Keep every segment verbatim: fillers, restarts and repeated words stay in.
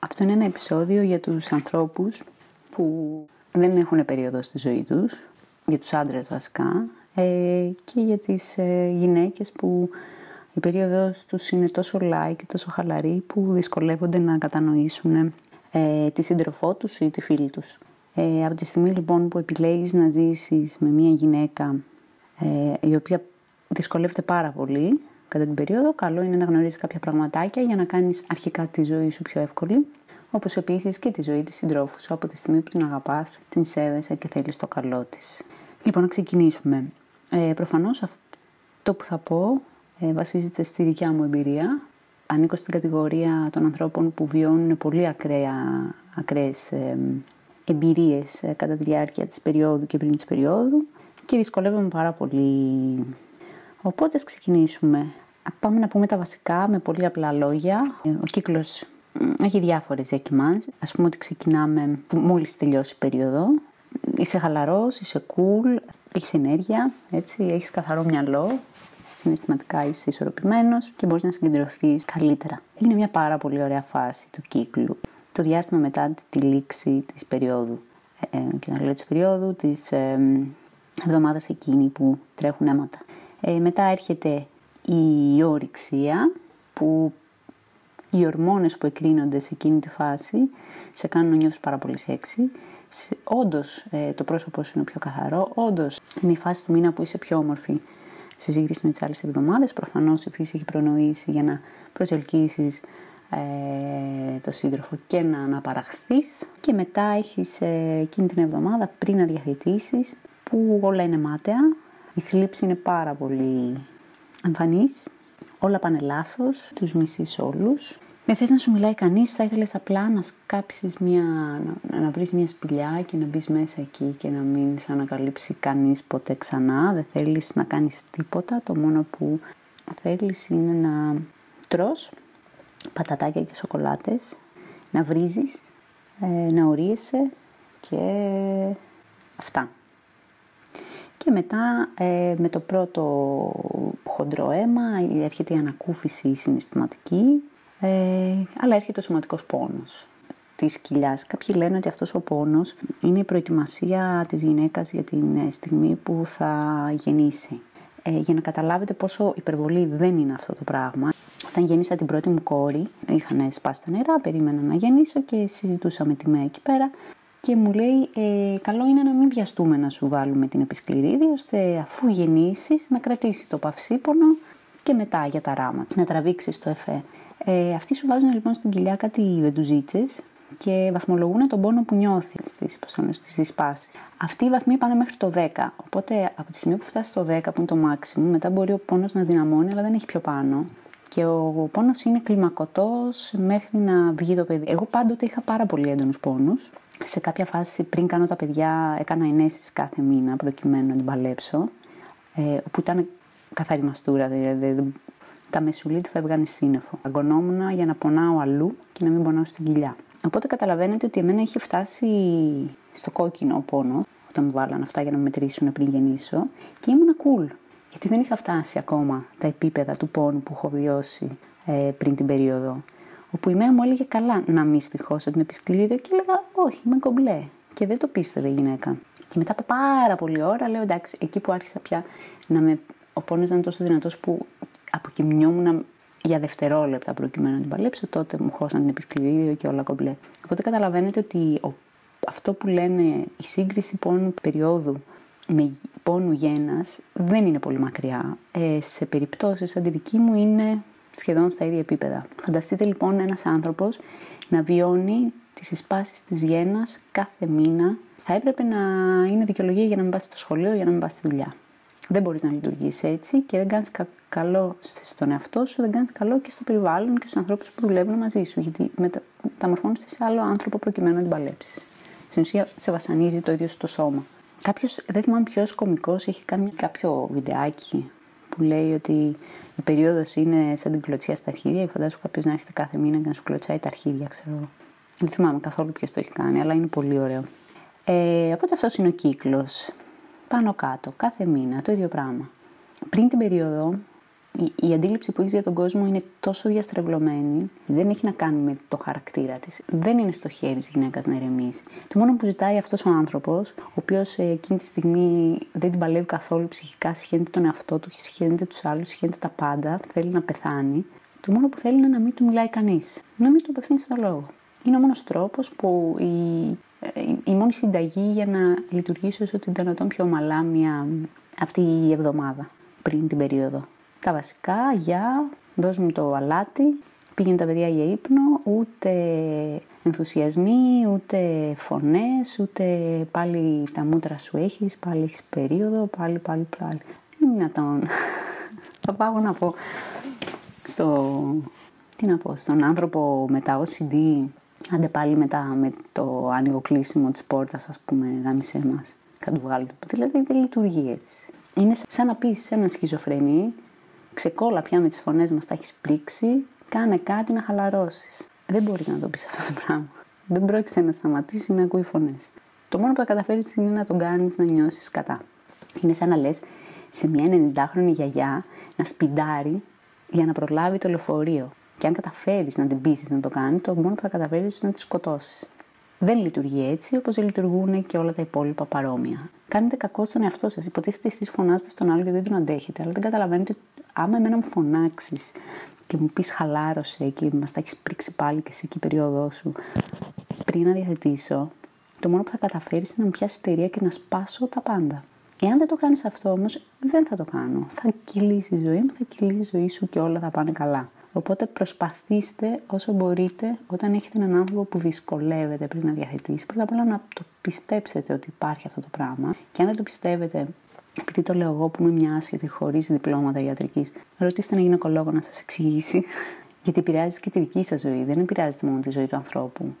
Αυτό είναι ένα επεισόδιο για τους ανθρώπους που δεν έχουν περίοδο στη ζωή τους, για τους άντρες βασικά, και για τις γυναίκες που η περίοδος τους είναι τόσο light και τόσο χαλαρή που δυσκολεύονται να κατανοήσουν τη σύντροφό τους ή τη φίλη τους. Από τη στιγμή λοιπόν που επιλέγεις να ζήσεις με μια γυναίκα η οποία δυσκολεύεται πάρα πολύ κατά την περίοδο, καλό είναι να γνωρίζεις κάποια πραγματάκια για να κάνεις αρχικά τη ζωή σου πιο εύκολη, όπως επίσης και τη ζωή της συντρόφου σου από τη στιγμή που την αγαπάς, την σέβεσαι και θέλεις το καλό της. Λοιπόν, να ξεκινήσουμε. Ε, προφανώς αυτό που θα πω ε, βασίζεται στη δικιά μου εμπειρία. Ανήκω στην κατηγορία των ανθρώπων που βιώνουν πολύ ακραία, ακραίες ε, εμπειρίες ε, κατά τη διάρκεια της περίοδου και πριν της περίοδου και δυσκολεύομαι πάρα πολύ. Οπότε ας ξεκινήσουμε. Πάμε να πούμε τα βασικά με πολύ απλά λόγια. Ο κύκλος έχει διάφορες διακυμάνσεις. Ας πούμε ότι ξεκινάμε μόλις τελειώσει η περίοδο. Είσαι χαλαρός, είσαι cool, έχεις ενέργεια, έτσι, έχεις καθαρό μυαλό. Συναισθηματικά είσαι ισορροπημένος και μπορείς να συγκεντρωθείς καλύτερα. Είναι μια πάρα πολύ ωραία φάση του κύκλου. Το διάστημα μετά τη λήξη της περίοδου. Ε, και να λέω της περίοδου, της ε, εβδομάδας εκείνη που τρέχουν αίματα. Ε, μετά έρχεται η ορυξία, που οι ορμόνες που εκρίνονται σε εκείνη τη φάση σε κάνουν να νιώθεις πάρα πολύ σεξι. Όντως ε, το πρόσωπό σου είναι πιο καθαρό, όντως είναι η φάση του μήνα που είσαι πιο όμορφη σε σύγκριση με τις άλλες εβδομάδες. Προφανώς η φύση έχει προνοήσει για να προσελκύσεις ε, το σύντροφο και να αναπαραχθείς. Και μετά έχεις ε, εκείνη την εβδομάδα πριν να διαθετήσεις, που όλα είναι μάταια. Η θλίψη είναι πάρα πολύ εμφανής, όλα πάνε λάθος, τους μισείς όλους. Δεν θες να σου μιλάει κανείς, θα ήθελες απλά να σκάψεις μια, να, να βρεις μια σπηλιά και να μπεις μέσα εκεί και να μην σε ανακαλύψει κανείς ποτέ ξανά. Δεν θέλεις να κάνεις τίποτα, το μόνο που θέλεις είναι να τρως πατατάκια και σοκολάτες, να βρίζεις, ε, να ορίεσαι και αυτά. Και μετά ε, με το πρώτο χοντρό αίμα έρχεται η ανακούφιση συναισθηματική, ε, αλλά έρχεται ο σωματικός πόνος της κοιλιάς. Κάποιοι λένε ότι αυτός ο πόνος είναι η προετοιμασία της γυναίκας για την στιγμή που θα γεννήσει. Ε, για να καταλάβετε πόσο υπερβολή δεν είναι αυτό το πράγμα. Όταν γέννησα την πρώτη μου κόρη, είχαν σπάσει τα νερά, περίμενα να γεννήσω και συζητούσα με τη ΜΕ εκεί πέρα. Και μου λέει, ε, καλό είναι να μην βιαστούμε να σου βάλουμε την επισκληρίδη, ώστε αφού γεννήσεις να κρατήσει το παυσίπονο και μετά για τα ράματα, να τραβήξεις το εφέ. Ε, αυτοί σου βάζουν λοιπόν στην κοιλιά κάτι βεντουζίτσες και βαθμολογούν τον πόνο που νιώθει στις, στις σπάσεις. Αυτοί οι βαθμοί πάνε μέχρι το δέκα, οπότε από τη στιγμή που φτάσει στο δέκα, που είναι το μάξιμο, μετά μπορεί ο πόνος να δυναμώνει, αλλά δεν έχει πιο πάνω. Και ο πόνος είναι κλιμακωτός μέχρι να βγει το παιδί. Εγώ πάντοτε είχα πάρα πολύ έντονους πόνους. Σε κάποια φάση πριν κάνω τα παιδιά έκανα ενέσεις κάθε μήνα προκειμένου να την παλέψω. Ε, όπου ήταν καθαρή μαστούρα, δηλαδή τα μεσουλή του φεύγανε σύννεφο. Αγκωνόμουν για να πονάω αλλού και να μην πονάω στην κοιλιά. Οπότε καταλαβαίνετε ότι εμένα είχε φτάσει στο κόκκινο ο πόνος, όταν μου βάλανε αυτά για να με μετρήσουν πριν γεννήσω, και ήμουν cool. Γιατί δεν είχα φτάσει ακόμα τα επίπεδα του πόνου που έχω βιώσει ε, πριν την περίοδο. Όπου η μέρα μου έλεγε καλά να μη στοιχώσω την επισκληρίδα και έλεγα όχι, είμαι κομπλέ. Και δεν το πίστευε η γυναίκα. Και μετά από πάρα πολλή ώρα λέω εντάξει, εκεί που άρχισα πια να με... ο πόνος ήταν τόσο δυνατός που αποκυμνιόμουν για δευτερόλεπτα προκειμένου να την παλέψω, τότε μου χώσαν την επισκληρίδα και όλα κομπλέ. Οπότε καταλαβαίνετε ότι ο... αυτό που λένε η σύγκριση πόνου περίοδου με πόνου γένας δεν είναι πολύ μακριά. Ε, σε περιπτώσεις σαν τη δική μου είναι σχεδόν στα ίδια επίπεδα. Φανταστείτε λοιπόν ένας άνθρωπος να βιώνει τις εισπάσεις της γένας κάθε μήνα. Θα έπρεπε να είναι δικαιολογία για να μην πας στο σχολείο, για να μην πας στη δουλειά. Δεν μπορείς να λειτουργήσεις έτσι και δεν κάνεις καλό στον εαυτό σου, δεν κάνεις καλό και στο περιβάλλον και στους ανθρώπους που δουλεύουν μαζί σου. Γιατί μεταμορφώνεσαι σε άλλο άνθρωπο προκειμένου να την παλέψεις. Στην ουσία σε βασανίζει το ίδιο στο σώμα. Κάποιος, δεν θυμάμαι ποιος κωμικός, έχει κάνει κάποιο βιντεάκι που λέει ότι η περίοδος είναι σαν την κλωτσιά στα αρχίδια. Φαντάζομαι κάποιος να έρχεται κάθε μήνα και να σου κλωτσάει τα αρχίδια, ξέρω εγώ. Δεν θυμάμαι καθόλου ποιος το έχει κάνει, αλλά είναι πολύ ωραίο. Ε, οπότε αυτός είναι ο κύκλος. Πάνω κάτω, κάθε μήνα, το ίδιο πράγμα. Πριν την περίοδο, Η, η αντίληψη που έχει για τον κόσμο είναι τόσο διαστρεβλωμένη, δεν έχει να κάνει με το χαρακτήρα της. Δεν είναι στο χέρι της γυναίκας να ηρεμήσει. Το μόνο που ζητάει αυτός ο άνθρωπος, ο οποίος εκείνη τη στιγμή δεν την παλεύει καθόλου ψυχικά, συχαίνεται τον εαυτό του, συχαίνεται τους άλλους, συχαίνεται τα πάντα, θέλει να πεθάνει. Το μόνο που θέλει είναι να μην του μιλάει κανείς, να μην του απευθύνει στο λόγο. Είναι ο μόνος τρόπος που η, η, η μόνη συνταγή για να λειτουργήσει όσο την δυνατόν πιο ομαλά μια, αυτή η εβδομάδα πριν την περίοδο. Τα βασικά για δώσ' μου το αλάτι, πήγαινε τα παιδιά για ύπνο, ούτε ενθουσιασμοί, ούτε φωνές, ούτε πάλι τα μούτρα σου έχεις, πάλι έχεις περίοδο, πάλι πάλι πάλι. Να τον... θα πάω να πω στο... τι να πω, στον άνθρωπο με τα Ο Σι Ντι, άντε πάλι μετά με το άνοιγο κλείσιμο της πόρτας, ας πούμε, γάμισε μας, θα του βγάλω το παιδί, δηλαδή δεν λειτουργεί έτσι. Είναι σαν να πεις σε έναν σχιζοφρενή, ξεκόλα πια με τις φωνές μας, τα έχεις πλήξει, κάνε κάτι να χαλαρώσεις. Δεν μπορείς να το πεις αυτό το πράγμα. Δεν πρόκειται να σταματήσει να ακούει φωνές. Το μόνο που θα καταφέρεις είναι να τον κάνεις να νιώσεις κατά. Είναι σαν να λες σε μια ενενηντάχρονη γιαγιά να σπιντάρει για να προλάβει το λεωφορείο. Και αν καταφέρεις να την πείσεις να το κάνει, το μόνο που θα καταφέρεις είναι να τη σκοτώσεις. Δεν λειτουργεί έτσι, όπως δεν λειτουργούν και όλα τα υπόλοιπα παρόμοια. Κάνετε κακό στον εαυτό σας. Υποτίθεται εσείς φωνάζετε στον άλλο και δεν τον αντέχετε, αλλά δεν καταλαβαίνετε ότι άμα εμένα μου φωνάξεις και μου πεις χαλάρωσε και μας τα έχεις πρίξει πάλι και εσύ και η περίοδό σου, πριν να διαθετήσω, το μόνο που θα καταφέρεις είναι να μου πιάσεις εταιρεία και να σπάσω τα πάντα. Εάν δεν το κάνεις αυτό όμως, δεν θα το κάνω. Θα κυλήσει η ζωή μου, θα κυλήσει η ζωή σου και όλα θα πάνε καλά. Οπότε προσπαθήστε όσο μπορείτε, όταν έχετε έναν άνθρωπο που δυσκολεύεται πριν να διαθετήσει, πρώτα απ' όλα να το πιστέψετε ότι υπάρχει αυτό το πράγμα. Και αν δεν το πιστεύετε, επειδή το λέω εγώ που είμαι μια άσχετη χωρίς διπλώματα ιατρικής, ρωτήστε έναν γυναικολόγο να σας εξηγήσει, γιατί επηρεάζει και τη δική σας ζωή, δεν επηρεάζεται μόνο τη ζωή του ανθρώπου.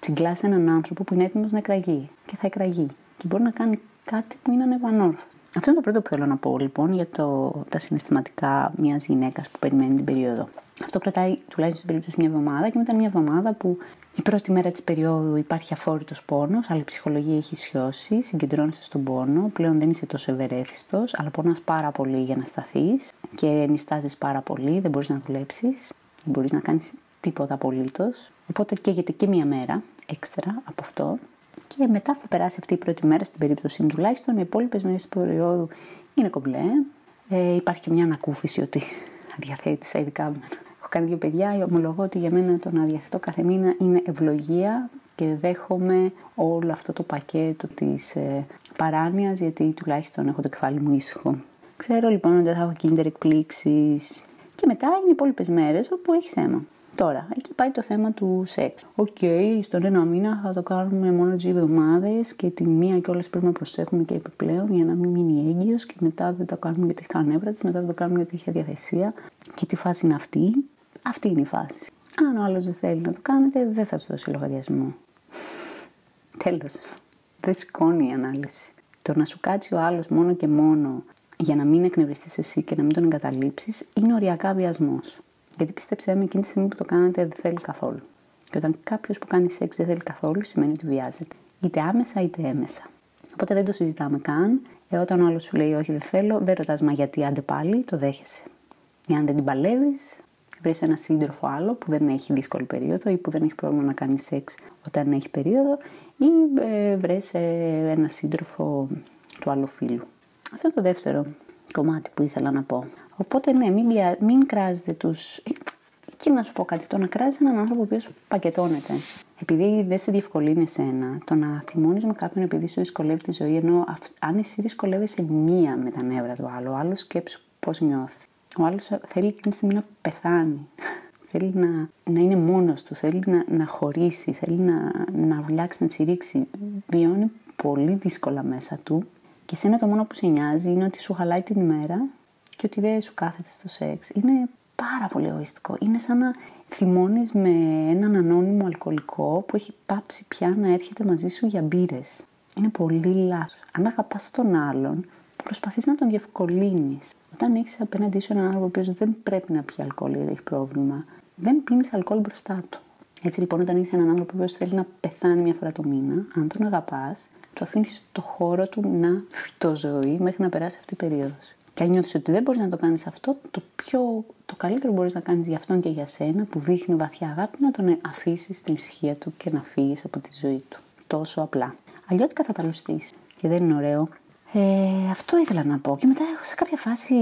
Τσιγκλάστε έναν άνθρωπο που είναι έτοιμος να εκραγεί και θα εκραγεί και μπορεί να κάνει κάτι που είναι ανεπανόρθωτο. Αυτό είναι το πρώτο που θέλω να πω λοιπόν για το, τα συναισθηματικά μιας γυναίκας που περιμένει την περίοδο. Αυτό κρατάει τουλάχιστον στην περίπτωση μια εβδομάδα και μετά μια εβδομάδα που η πρώτη μέρα της περίοδου υπάρχει αφόρητος πόνος, αλλά η ψυχολογία έχει σιώσει, συγκεντρώνεσαι στον πόνο, πλέον δεν είσαι τόσο ευερέθιστος, αλλά πονάς πάρα πολύ για να σταθείς και νιστάζεις πάρα πολύ, δεν μπορείς να δουλέψεις, δεν μπορείς να κάνεις τίποτα απολύτως. Οπότε καίγεται και μια μέρα έξτρα από αυτό. Και μετά θα περάσει αυτή η πρώτη μέρα στην περίπτωση μου τουλάχιστον. Οι υπόλοιπες μέρες της περίοδου είναι κομπλέ. Ε, υπάρχει και μια ανακούφιση ότι αδιαθέτησα, ειδικά με. Έχω κάνει δύο παιδιά. Ομολογώ ότι για μένα το να διαθέτω κάθε μήνα είναι ευλογία και δέχομαι όλο αυτό το πακέτο της ε, παράνοιας, γιατί τουλάχιστον έχω το κεφάλι μου ήσυχο. Ξέρω λοιπόν ότι θα έχω κίντερ εκπλήξεις. Και μετά είναι οι υπόλοιπες μέρες όπου έχει θέμα. Τώρα, εκεί πάει το θέμα του σεξ. Οκ, okay, στον ένα μήνα θα το κάνουμε μόνο δύο εβδομάδες και τη μία κιόλας πρέπει να προσέχουμε και επιπλέον για να μην μείνει έγκυος και μετά δεν το κάνουμε γιατί είχε τα νεύρα της, μετά δεν το κάνουμε γιατί είχε διαθεσία. Και τι φάση είναι αυτή? Αυτή είναι η φάση. Αν ο άλλος δεν θέλει να το κάνετε, δεν θα σου δώσει λογαριασμό. Τέλος. Δεν σηκώνει η ανάλυση. Το να σου κάτσει ο άλλος μόνο και μόνο για να μην εκνευριστείς εσύ και να μην τον εγκαταλείψεις είναι οριακά βιασμός. Γιατί πιστέψτε με, εκείνη τη στιγμή που το κάνετε δεν θέλει καθόλου. Και όταν κάποιος που κάνει σεξ δεν θέλει καθόλου, σημαίνει ότι βιάζεται. Είτε άμεσα είτε έμεσα. Οπότε δεν το συζητάμε καν. Ε, όταν ο άλλος σου λέει όχι, δεν θέλω, δεν ρωτάς μα γιατί, άντε πάλι, το δέχεσαι. Εάν δεν την παλεύεις, βρεις ένα σύντροφο άλλο που δεν έχει δύσκολη περίοδο ή που δεν έχει πρόβλημα να κάνει σεξ όταν έχει περίοδο, ή ε, βρες ε, ένα σύντροφο του άλλου φίλου. Αυτό είναι το δεύτερο κομμάτι που ήθελα να πω. Οπότε ναι, μην, μην κράζετε τους... Και να σου πω κάτι, το να κράζεις έναν άνθρωπο ο οποίος πακετώνεται, επειδή δεν σε διευκολύνει εσένα, το να θυμώνεις με κάποιον επειδή σου δυσκολεύει τη ζωή, ενώ αυ... αν εσύ δυσκολεύεσαι μία με τα νεύρα του άλλου, ο άλλος σκέψου πώς νιώθει. Ο άλλος θέλει εκείνη τη στιγμή να πεθάνει, θέλει να, να είναι μόνος του, θέλει να, να χωρίσει, θέλει να, να βλάξει, να τσιρίξει. Βιώνει πολύ δύσκολα μέσα του και εσένα το μόνο που σε νοιάζει είναι ότι σου χαλάει την ημέρα. Και ότι δεν σου κάθεται στο σεξ. Είναι πάρα πολύ εγωιστικό. Είναι σαν να θυμώνεις με έναν ανώνυμο αλκοολικό που έχει πάψει πια να έρχεται μαζί σου για μπύρες. Είναι πολύ λάθος. Αν αγαπάς τον άλλον, προσπαθείς να τον διευκολύνεις. Όταν έχεις απέναντί σου έναν άνθρωπο που δεν πρέπει να πιει αλκοόλ ή δεν έχει πρόβλημα, δεν πίνεις αλκοόλ μπροστά του. Έτσι λοιπόν, όταν έχεις έναν άνθρωπο που θέλει να πεθάνει μια φορά το μήνα, αν τον αγαπάς, του αφήνεις το χώρο του να φυτοζωεί μέχρι να περάσει αυτή η περίοδος. και αν νιώθεις ότι δεν μπορείς να το κάνεις αυτό, το, πιο, το καλύτερο που μπορείς να κάνεις για αυτόν και για σένα, που δείχνει βαθιά αγάπη, να τον αφήσεις στην ησυχία του και να φύγεις από τη ζωή του. Τόσο απλά. Αλλιώτικα θα τα λωστείς και δεν είναι ωραίο. Ε, αυτό ήθελα να πω. Και μετά, σε κάποια φάση,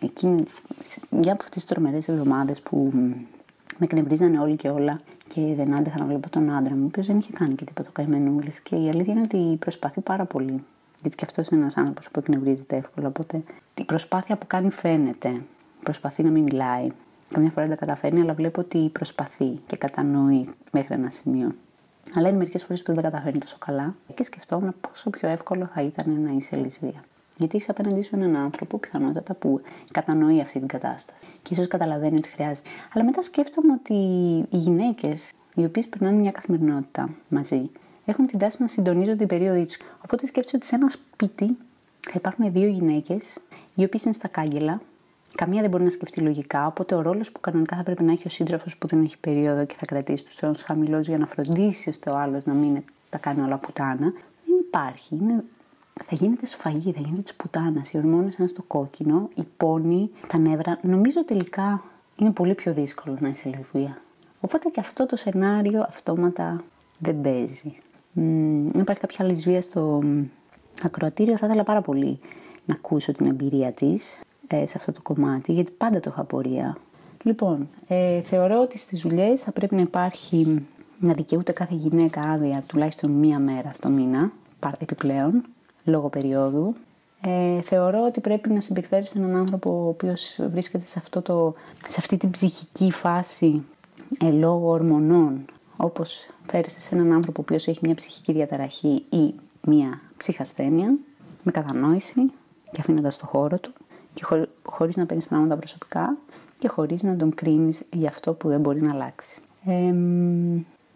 εκείνη, σε μια από αυτές τις τρομερές εβδομάδες που με κνευρίζανε όλοι και όλα και δεν άντεχα να βλέπω τον άντρα μου, ο οποίος δεν είχε κάνει και τίποτα καημένουλης. Και η αλήθεια είναι ότι προσπαθεί πάρα πολύ. Γιατί και αυτός είναι ένας άνθρωπος που εκνευρίζεται εύκολα. Οπότε η προσπάθεια που κάνει φαίνεται. Προσπαθεί να μην μιλάει. Καμιά φορά δεν τα καταφέρνει, αλλά βλέπω ότι προσπαθεί και κατανοεί μέχρι ένα σημείο. Αλλά είναι μερικές φορές που δεν τα καταφέρνει τόσο καλά. Και σκεφτόμουν πόσο πιο εύκολο θα ήταν να είσαι λεσβία. Γιατί έχεις απέναντί σου έναν άνθρωπο πιθανότατα που κατανοεί αυτή την κατάσταση. Και ίσως καταλαβαίνει ότι χρειάζεται. Αλλά μετά σκέφτομαι ότι οι γυναίκες, οι οποίες περνάνε μια καθημερινότητα μαζί, έχουν την τάση να συντονίζονται την περίοδο τους. Οπότε σκέφτομαι ότι σε ένα σπίτι θα υπάρχουν δύο γυναίκες, οι οποίες είναι στα κάγκελα. Καμία δεν μπορεί να σκεφτεί λογικά. Οπότε ο ρόλος που κανονικά θα πρέπει να έχει ο σύντροφος που δεν έχει περίοδο και θα κρατήσει τους τόνους χαμηλούς για να φροντίσει στο άλλο να μην τα κάνει όλα πουτάνα, δεν υπάρχει. Είναι... Θα γίνεται σφαγή, θα γίνεται τη πουτάνα. Οι ορμόνες είναι στο κόκκινο, η πόνη, τα νεύρα. Νομίζω τελικά είναι πολύ πιο δύσκολο να είσαι λεσβία. Οπότε και αυτό το σενάριο αυτόματα δεν παίζει. Αν υπάρχει κάποια λεσβία στο ακροατήριο, θα ήθελα πάρα πολύ να ακούσω την εμπειρία της ε, σε αυτό το κομμάτι, γιατί πάντα το έχω απορία. Λοιπόν, ε, θεωρώ ότι στις δουλειές θα πρέπει να υπάρχει, να δικαιούται κάθε γυναίκα άδεια τουλάχιστον μία μέρα στο μήνα, επιπλέον, λόγω περίοδου. Ε, θεωρώ ότι πρέπει να συμπεριφέρεις έναν άνθρωπο ο οποίος βρίσκεται σε, αυτό το, σε αυτή την ψυχική φάση ε, λόγω ορμονών. Όπως φέρεσαι σε έναν άνθρωπο που έχει μια ψυχική διαταραχή ή μια ψυχασθένεια, με κατανόηση και αφήνοντας το χώρο του και χω, χωρίς να παίρνεις πράγματα προσωπικά και χωρίς να τον κρίνεις για αυτό που δεν μπορεί να αλλάξει. Ε,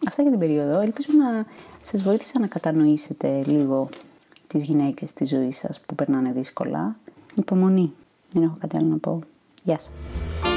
αυτά για την περίοδο. Ελπίζω να σας βοήθησα να κατανοήσετε λίγο τις γυναίκες της ζωής σας που περνάνε δύσκολα. Υπομονή. Δεν έχω κάτι άλλο να πω. Γεια σας.